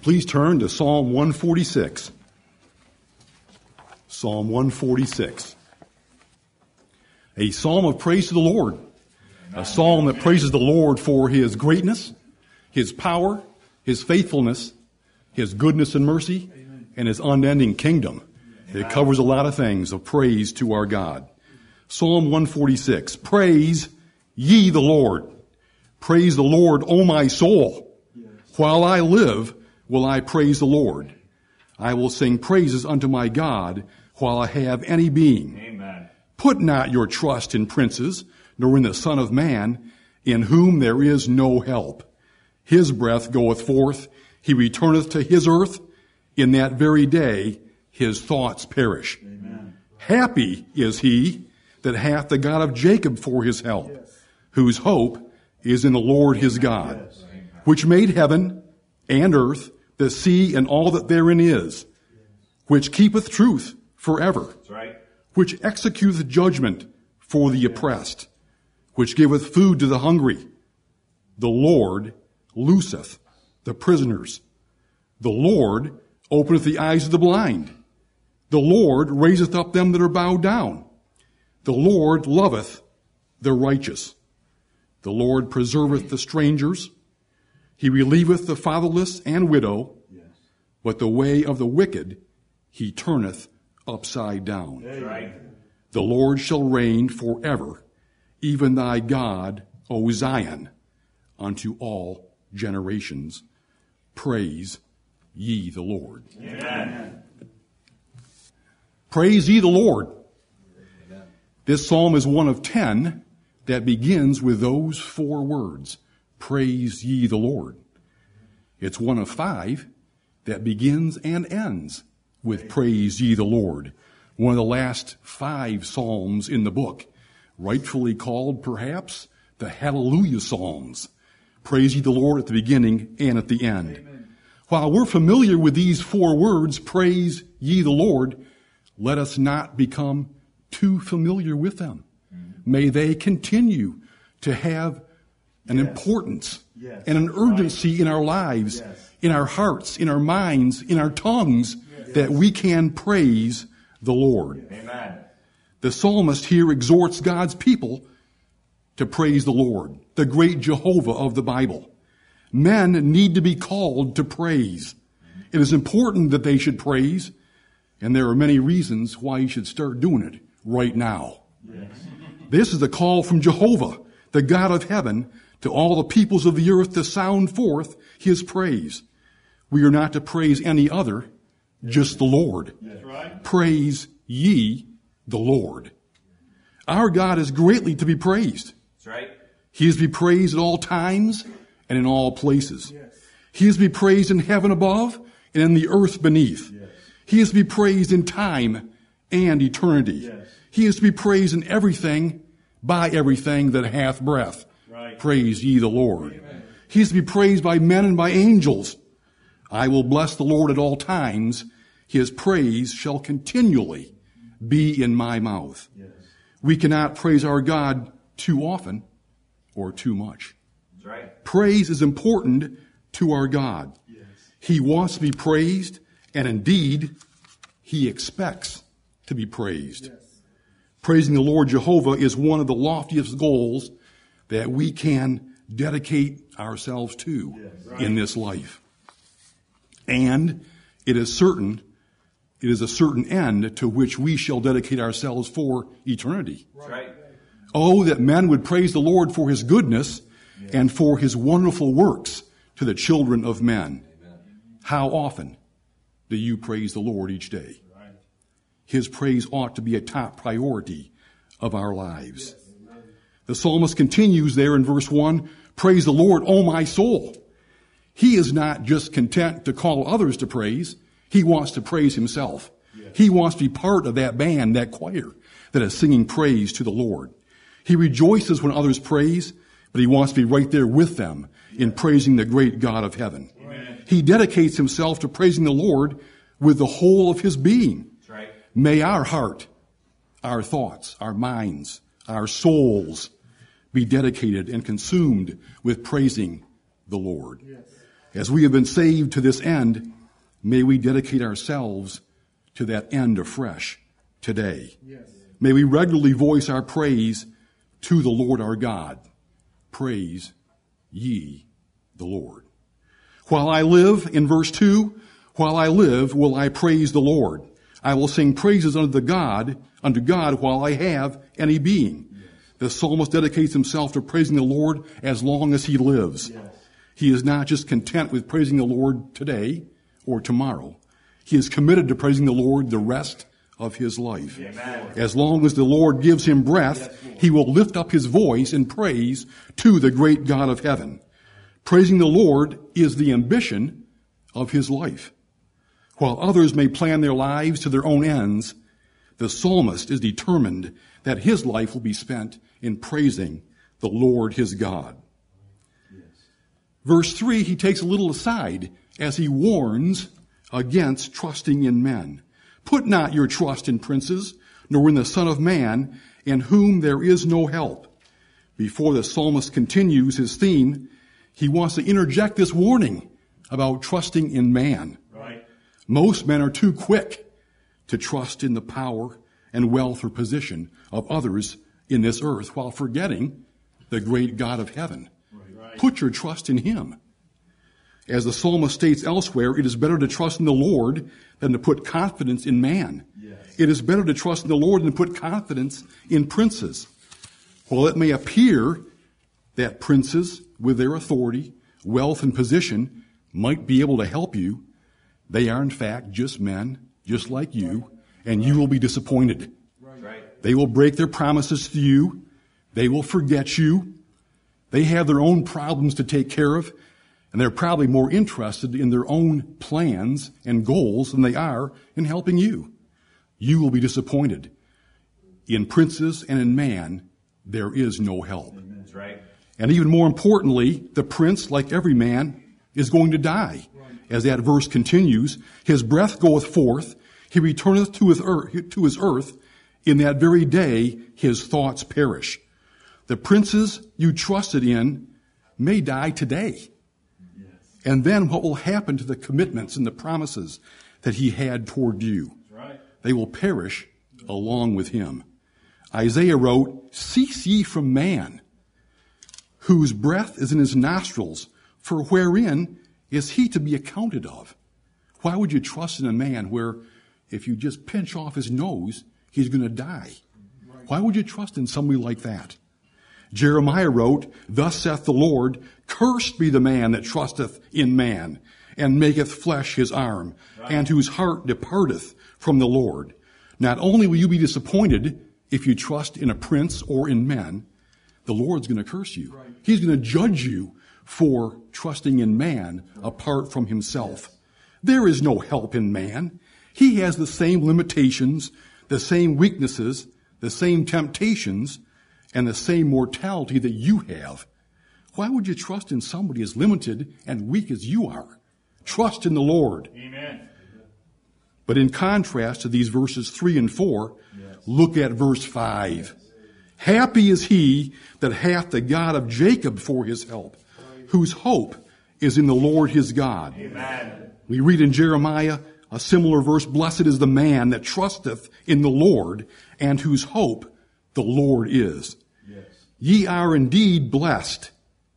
Please turn to Psalm 146. Psalm 146. A psalm of praise to the Lord. A psalm that praises the Lord for His greatness, His power, His faithfulness, His goodness and mercy, and His unending kingdom. It covers a lot of things of praise to our God. Psalm 146. Praise ye the Lord. Praise the Lord, O my soul. While I live, will I praise the Lord. I will sing praises unto my God while I have any being. Amen. Put not your trust in princes, nor in the Son of Man, in whom there is no help. His breath goeth forth, he returneth to his earth. In that very day his thoughts perish. Amen. Happy is he that hath the God of Jacob for his help, yes, whose hope is in the Lord his God, yes, which made heaven and earth, the sea and all that therein is, which keepeth truth forever, right, which executeth judgment for the oppressed, which giveth food to the hungry. The Lord looseth the prisoners. The Lord openeth the eyes of the blind. The Lord raiseth up them that are bowed down. The Lord loveth the righteous. The Lord preserveth the strangers. He relieveth the fatherless and widow, yes, but the way of the wicked he turneth upside down. Right. The Lord shall reign forever, even thy God, O Zion, unto all generations. Praise ye the Lord. Amen. Praise ye the Lord. Amen. This psalm is one of 10 that begins with those four words. Praise ye the Lord. It's one of 5 that begins and ends with praise ye the Lord. One of the last 5 psalms in the book, rightfully called perhaps the Hallelujah Psalms. Praise ye the Lord at the beginning and at the end. Amen. While we're familiar with these 4 words, praise ye the Lord, let us not become too familiar with them. Mm-hmm. May they continue to have an importance, yes, and an urgency, right, in our lives, yes, in our hearts, in our minds, in our tongues, yes, that we can praise the Lord. Yes. Amen. The psalmist here exhorts God's people to praise the Lord, the great Jehovah of the Bible. Men need to be called to praise. It is important that they should praise, and there are many reasons why you should start doing it right now. Yes. This is a call from Jehovah, the God of heaven, to all the peoples of the earth to sound forth his praise. We are not to praise any other, just the Lord. That's right. Praise ye the Lord. Our God is greatly to be praised. That's right. He is to be praised at all times and in all places. Yes. He is to be praised in heaven above and in the earth beneath. Yes. He is to be praised in time and eternity. Yes. He is to be praised in everything, by everything that hath breath. Right. Praise ye the Lord. Amen. He is to be praised by men and by angels. I will bless the Lord at all times. His praise shall continually be in my mouth. Yes. We cannot praise our God too often or too much. That's right. Praise is important to our God. Yes. He wants to be praised, and indeed, he expects to be praised. Yes. Praising the Lord Jehovah is one of the loftiest goals that we can dedicate ourselves to, yes, right, in this life. And it is a certain end to which we shall dedicate ourselves for eternity. Right. Oh, that men would praise the Lord for his goodness, yes, and for his wonderful works to the children of men. Amen. How often do you praise the Lord each day? His praise ought to be a top priority of our lives. Yes, the psalmist continues there in verse 1, praise the Lord, O my soul. He is not just content to call others to praise. He wants to praise himself. Yes. He wants to be part of that band, that choir, that is singing praise to the Lord. He rejoices when others praise, but he wants to be right there with them in praising the great God of heaven. Amen. He dedicates himself to praising the Lord with the whole of his being. May our heart, our thoughts, our minds, our souls be dedicated and consumed with praising the Lord. Yes. As we have been saved to this end, may we dedicate ourselves to that end afresh today. Yes. May we regularly voice our praise to the Lord our God. Praise ye the Lord. While I live, in verse 2, while I live will I praise the Lord. I will sing praises unto God while I have any being. Yes. The psalmist dedicates himself to praising the Lord as long as he lives. Yes. He is not just content with praising the Lord today or tomorrow. He is committed to praising the Lord the rest of his life. Amen. As long as the Lord gives him breath, he will lift up his voice in praise to the great God of heaven. Praising the Lord is the ambition of his life. While others may plan their lives to their own ends, the psalmist is determined that his life will be spent in praising the Lord his God. Yes. Verse 3, he takes a little aside as he warns against trusting in men. Put not your trust in princes, nor in the Son of Man, in whom there is no help. Before the psalmist continues his theme, he wants to interject this warning about trusting in man. Right. Most men are too quick to trust in the power and wealth or position of others in this earth while forgetting the great God of heaven. Right. Put your trust in him. As the psalmist states elsewhere, it is better to trust in the Lord than to put confidence in man. Yes. It is better to trust in the Lord than to put confidence in princes. While it may appear that princes, with their authority, wealth, and position, might be able to help you, they are in fact just men, just like you, and you will be disappointed. Right. They will break their promises to you. They will forget you. They have their own problems to take care of. And they're probably more interested in their own plans and goals than they are in helping you. You will be disappointed. In princes and in man, there is no help. That's right. And even more importantly, the prince, like every man, is going to die. As that verse continues, his breath goeth forth, he returneth to his earth, in that very day his thoughts perish. The princes you trusted in may die today. And then what will happen to the commitments and the promises that he had toward you? Right. They will perish along with him. Isaiah wrote, "Cease ye from man, whose breath is in his nostrils, for wherein is he to be accounted of?" Why would you trust in a man where if you just pinch off his nose, he's going to die? Right. Why would you trust in somebody like that? Jeremiah wrote, "Thus saith the Lord, cursed be the man that trusteth in man, and maketh flesh his arm, and whose heart departeth from the Lord." Not only will you be disappointed if you trust in a prince or in men, the Lord's going to curse you. Right. He's going to judge you for trusting in man apart from himself. There is no help in man. He has the same limitations, the same weaknesses, the same temptations, and the same mortality that you have. Why would you trust in somebody as limited and weak as you are? Trust in the Lord. Amen. But in contrast to these verses 3 and 4, yes, look at verse 5. Yes. Happy is he that hath the God of Jacob for his help, whose hope is in the Lord his God. Amen. We read in Jeremiah a similar verse, "Blessed is the man that trusteth in the Lord, and whose hope the Lord is." Yes. Ye are indeed blessed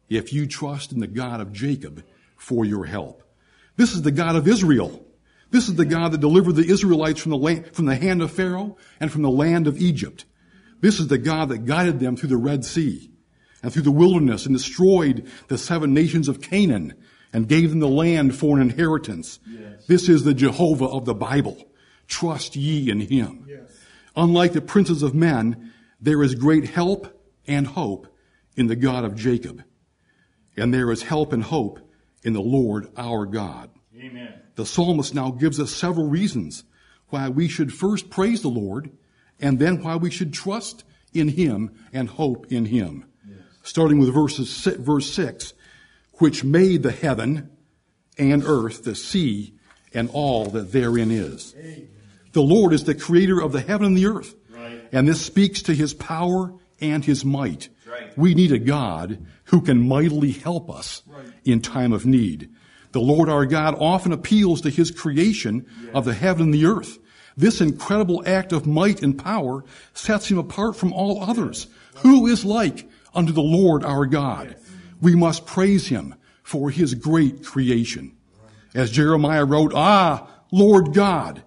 if you trust in the God of Jacob for your help. This is the God of Israel. This is the God that delivered the Israelites from the hand of Pharaoh and from the land of Egypt. This is the God that guided them through the Red Sea and through the wilderness and destroyed the 7 nations of Canaan and gave them the land for an inheritance. Yes. This is the Jehovah of the Bible. Trust ye in him. Yes. Unlike the princes of men, there is great help and hope in the God of Jacob. And there is help and hope in the Lord our God. Amen. The psalmist now gives us several reasons why we should first praise the Lord and then why we should trust in him and hope in him. Yes. Starting with verse 6, "which made the heaven and earth, the sea, and all that therein is." Amen. The Lord is the creator of the heaven and the earth. And this speaks to his power and his might. Right. We need a God who can mightily help us in time of need. The Lord our God often appeals to his creation of the heaven and the earth. This incredible act of might and power sets him apart from all others. Who is like unto the Lord our God? We must praise him for his great creation. As Jeremiah wrote, "Ah, Lord God,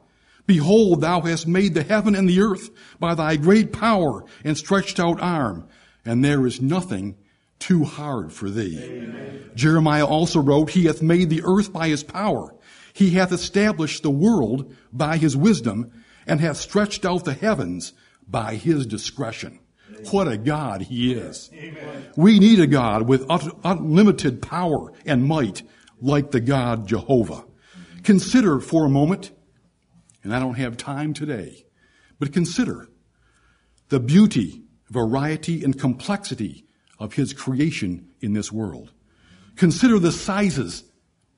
behold, thou hast made the heaven and the earth by thy great power and stretched out arm, and there is nothing too hard for thee." Amen. Jeremiah also wrote, "He hath made the earth by his power. He hath established the world by his wisdom, and hath stretched out the heavens by his discretion." Amen. What a God he is. Amen. We need a God with unlimited power and might like the God Jehovah. Consider for a moment, and I don't have time today, but consider the beauty, variety, and complexity of his creation in this world. Consider the sizes,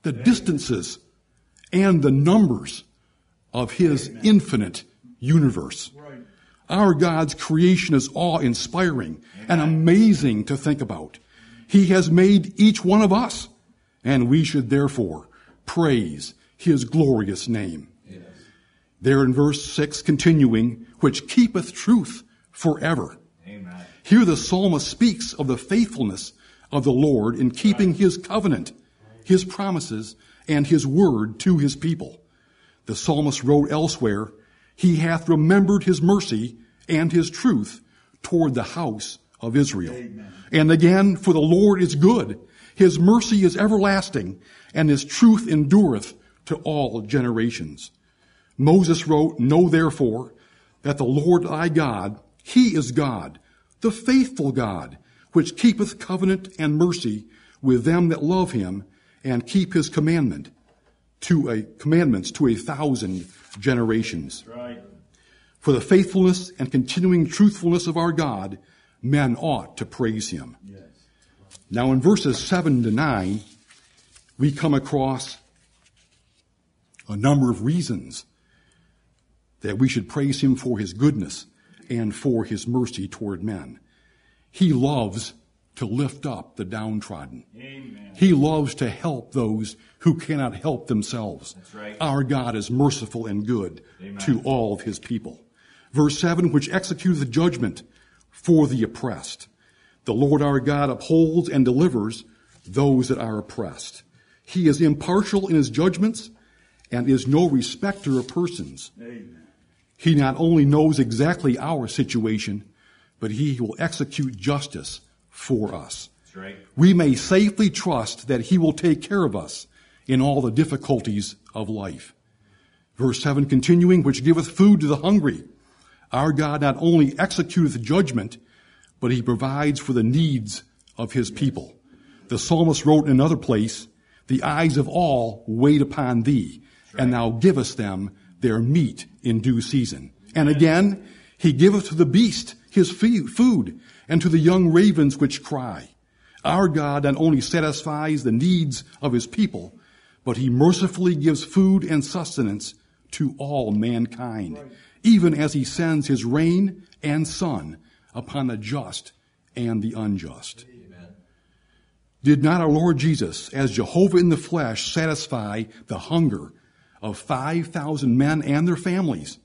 the distances, and the numbers of his infinite universe. Right. Our God's creation is awe-inspiring and amazing to think about. He has made each one of us, and we should therefore praise his glorious name. Yes. There in verse 6, continuing, "which keepeth truth forever." Amen. Here the psalmist speaks of the faithfulness of the Lord in keeping his covenant, his promises, and his word to his people. The psalmist wrote elsewhere, "He hath remembered his mercy and his truth toward the house of Israel." Amen. And again, "For the Lord is good, his mercy is everlasting, and his truth endureth to all generations." Moses wrote, "Know therefore that the Lord thy God, he is God, the faithful God, which keepeth covenant and mercy with them that love him, and keep his commandments to 1,000 generations. Right. For the faithfulness and continuing truthfulness of our God, men ought to praise him. Yes. Now in verses 7 to 9, we come across a number of reasons that we should praise him for his goodness and for his mercy toward men. He loves to lift up the downtrodden. Amen. He loves to help those who cannot help themselves. That's right. Our God is merciful and good to all of his people. Verse 7, "which executeth judgment for the oppressed." The Lord our God upholds and delivers those that are oppressed. He is impartial in his judgments and is no respecter of persons. Amen. He not only knows exactly our situation, but he will execute justice for us. That's right. We may safely trust that he will take care of us in all the difficulties of life. Verse 7 continuing, "which giveth food to the hungry." Our God not only executeth judgment, but he provides for the needs of his people. The psalmist wrote in another place, "the eyes of all wait upon thee, and thou givest them their meat in due season." And again, "he giveth to the beast his food, and to the young ravens which cry." Our God not only satisfies the needs of his people, but he mercifully gives food and sustenance to all mankind, even as he sends his rain and sun upon the just and the unjust. Amen. Did not our Lord Jesus, as Jehovah in the flesh, satisfy the hunger of 5,000 men and their families?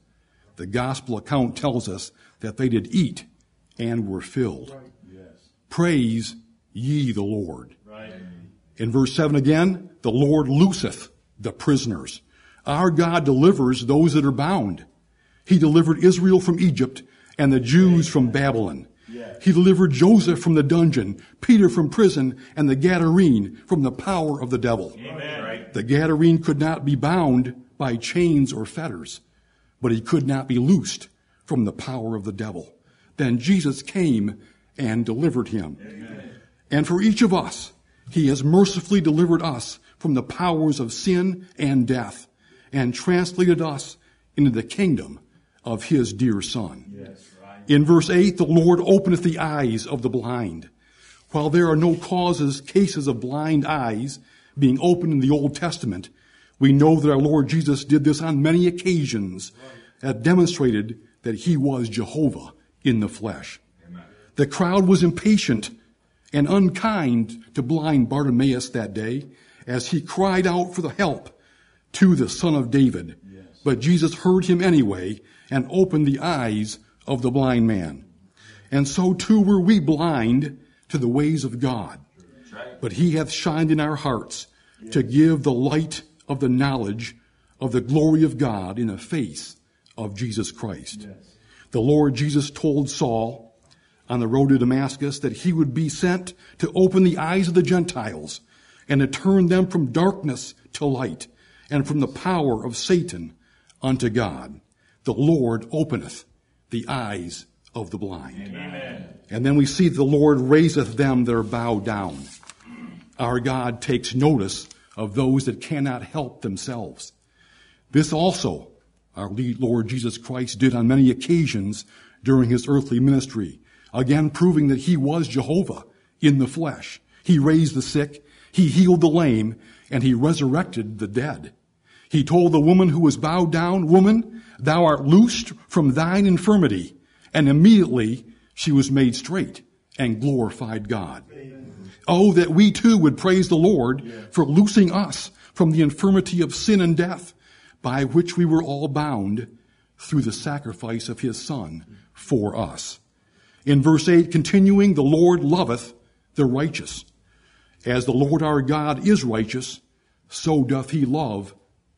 The gospel account tells us that they did eat and were filled. Right. Yes. Praise ye the Lord. Right. In verse 7 again, "the Lord looseth the prisoners." Our God delivers those that are bound. He delivered Israel from Egypt and the Jews from Babylon. Yes. He delivered Joseph from the dungeon, Peter from prison, and the Gadarene from the power of the devil. Amen. Right. The Gadarene could not be bound by chains or fetters, but he could not be loosed from the power of the devil. Then Jesus came and delivered him. Amen. And for each of us, he has mercifully delivered us from the powers of sin and death and translated us into the kingdom of his dear Son. Yes, right. In verse 8, "the Lord openeth the eyes of the blind." While there are no cases of blind eyes being opened in the Old Testament, we know that our Lord Jesus did this on many occasions that demonstrated that he was Jehovah in the flesh. Amen. The crowd was impatient and unkind to blind Bartimaeus that day as he cried out for the help to the Son of David. Yes. But Jesus heard him anyway and opened the eyes of the blind man. And so too were we blind to the ways of God. Right. But he hath shined in our hearts yes. to give the light of the knowledge of the glory of God in the face of Jesus Christ. Yes. The Lord Jesus told Saul on the road to Damascus that he would be sent to open the eyes of the Gentiles and to turn them from darkness to light and from the power of Satan unto God. The Lord openeth the eyes of the blind. Amen. And then we see the Lord raiseth them that are bowed down. Our God takes notice of those that cannot help themselves. This also our Lord Jesus Christ did on many occasions during his earthly ministry, again proving that he was Jehovah in the flesh. He raised the sick, he healed the lame, and he resurrected the dead. He told the woman who was bowed down, "Woman, thou art loosed from thine infirmity." And immediately she was made straight and glorified God. Amen. Oh, that we too would praise the Lord yeah. for loosing us from the infirmity of sin and death, by which we were all bound through the sacrifice of his Son for us. In verse 8, continuing, the Lord loveth the righteous. As the Lord our God is righteous, so doth he love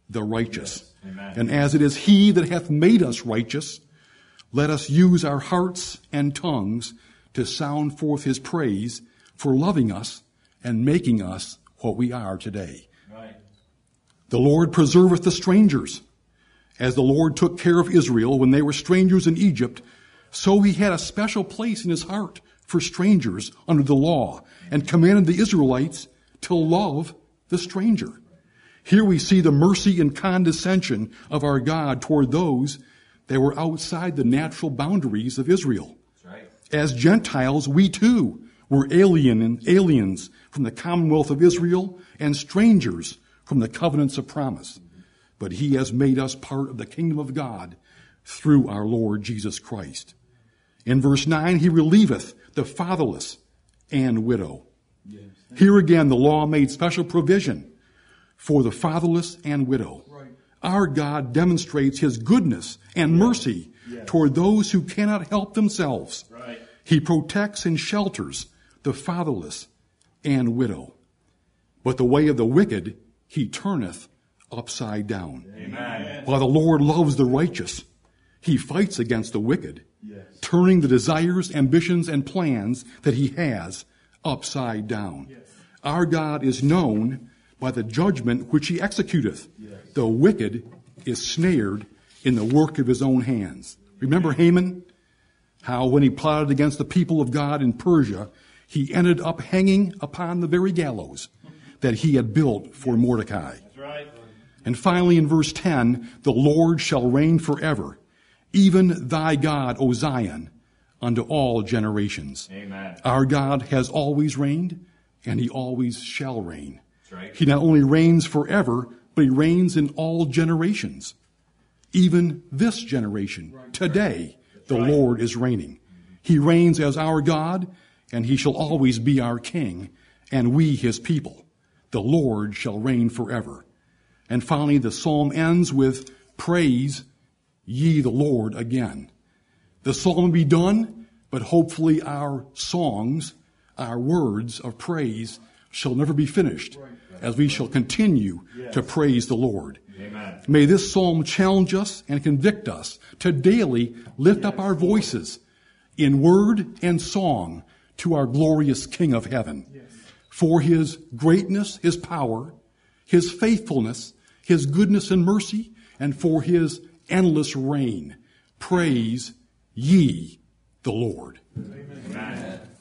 the righteous. Yes. And as it is he that hath made us righteous, let us use our hearts and tongues to sound forth his praise for loving us and making us what we are today. Right. The Lord preserveth the strangers. As the Lord took care of Israel when they were strangers in Egypt, so he had a special place in his heart for strangers under the law and commanded the Israelites to love the stranger. Here we see the mercy and condescension of our God toward those that were outside the natural boundaries of Israel. Right. As Gentiles, we too were aliens from the commonwealth of Israel and strangers from the covenants of promise. But he has made us part of the kingdom of God through our Lord Jesus Christ. In verse 9, he relieveth the fatherless and widow. Yes. Here again, the law made special provision for the fatherless and widow. Right. Our God demonstrates his goodness and mercy yes. toward those who cannot help themselves. Right. He protects and shelters the fatherless and widow. But the way of the wicked he turneth upside down. Amen. While the Lord loves the righteous, he fights against the wicked, yes. turning the desires, ambitions, and plans that he has upside down. Yes. Our God is known by the judgment which he executeth. Yes. The wicked is snared in the work of his own hands. Remember Haman? How when he plotted against the people of God in Persia, he ended up hanging upon the very gallows that he had built for Mordecai. That's right. And finally in verse 10, the Lord shall reign forever, even thy God, O Zion, unto all generations. Amen. Our God has always reigned, and he always shall reign. That's right. He not only reigns forever, but he reigns in all generations. Even this generation, right. today, That's the right. Lord is reigning. Mm-hmm. He reigns as our God, and he shall always be our king, and we his people. The Lord shall reign forever. And finally, the psalm ends with, praise ye the Lord again. The psalm will be done, but hopefully our songs, our words of praise shall never be finished, as we shall continue to praise the Lord. Amen. May this psalm challenge us and convict us to daily lift up our voices in word and song to our glorious King of heaven. For his greatness, his power, his faithfulness, his goodness and mercy, and for his endless reign. Praise ye the Lord. Amen. Amen.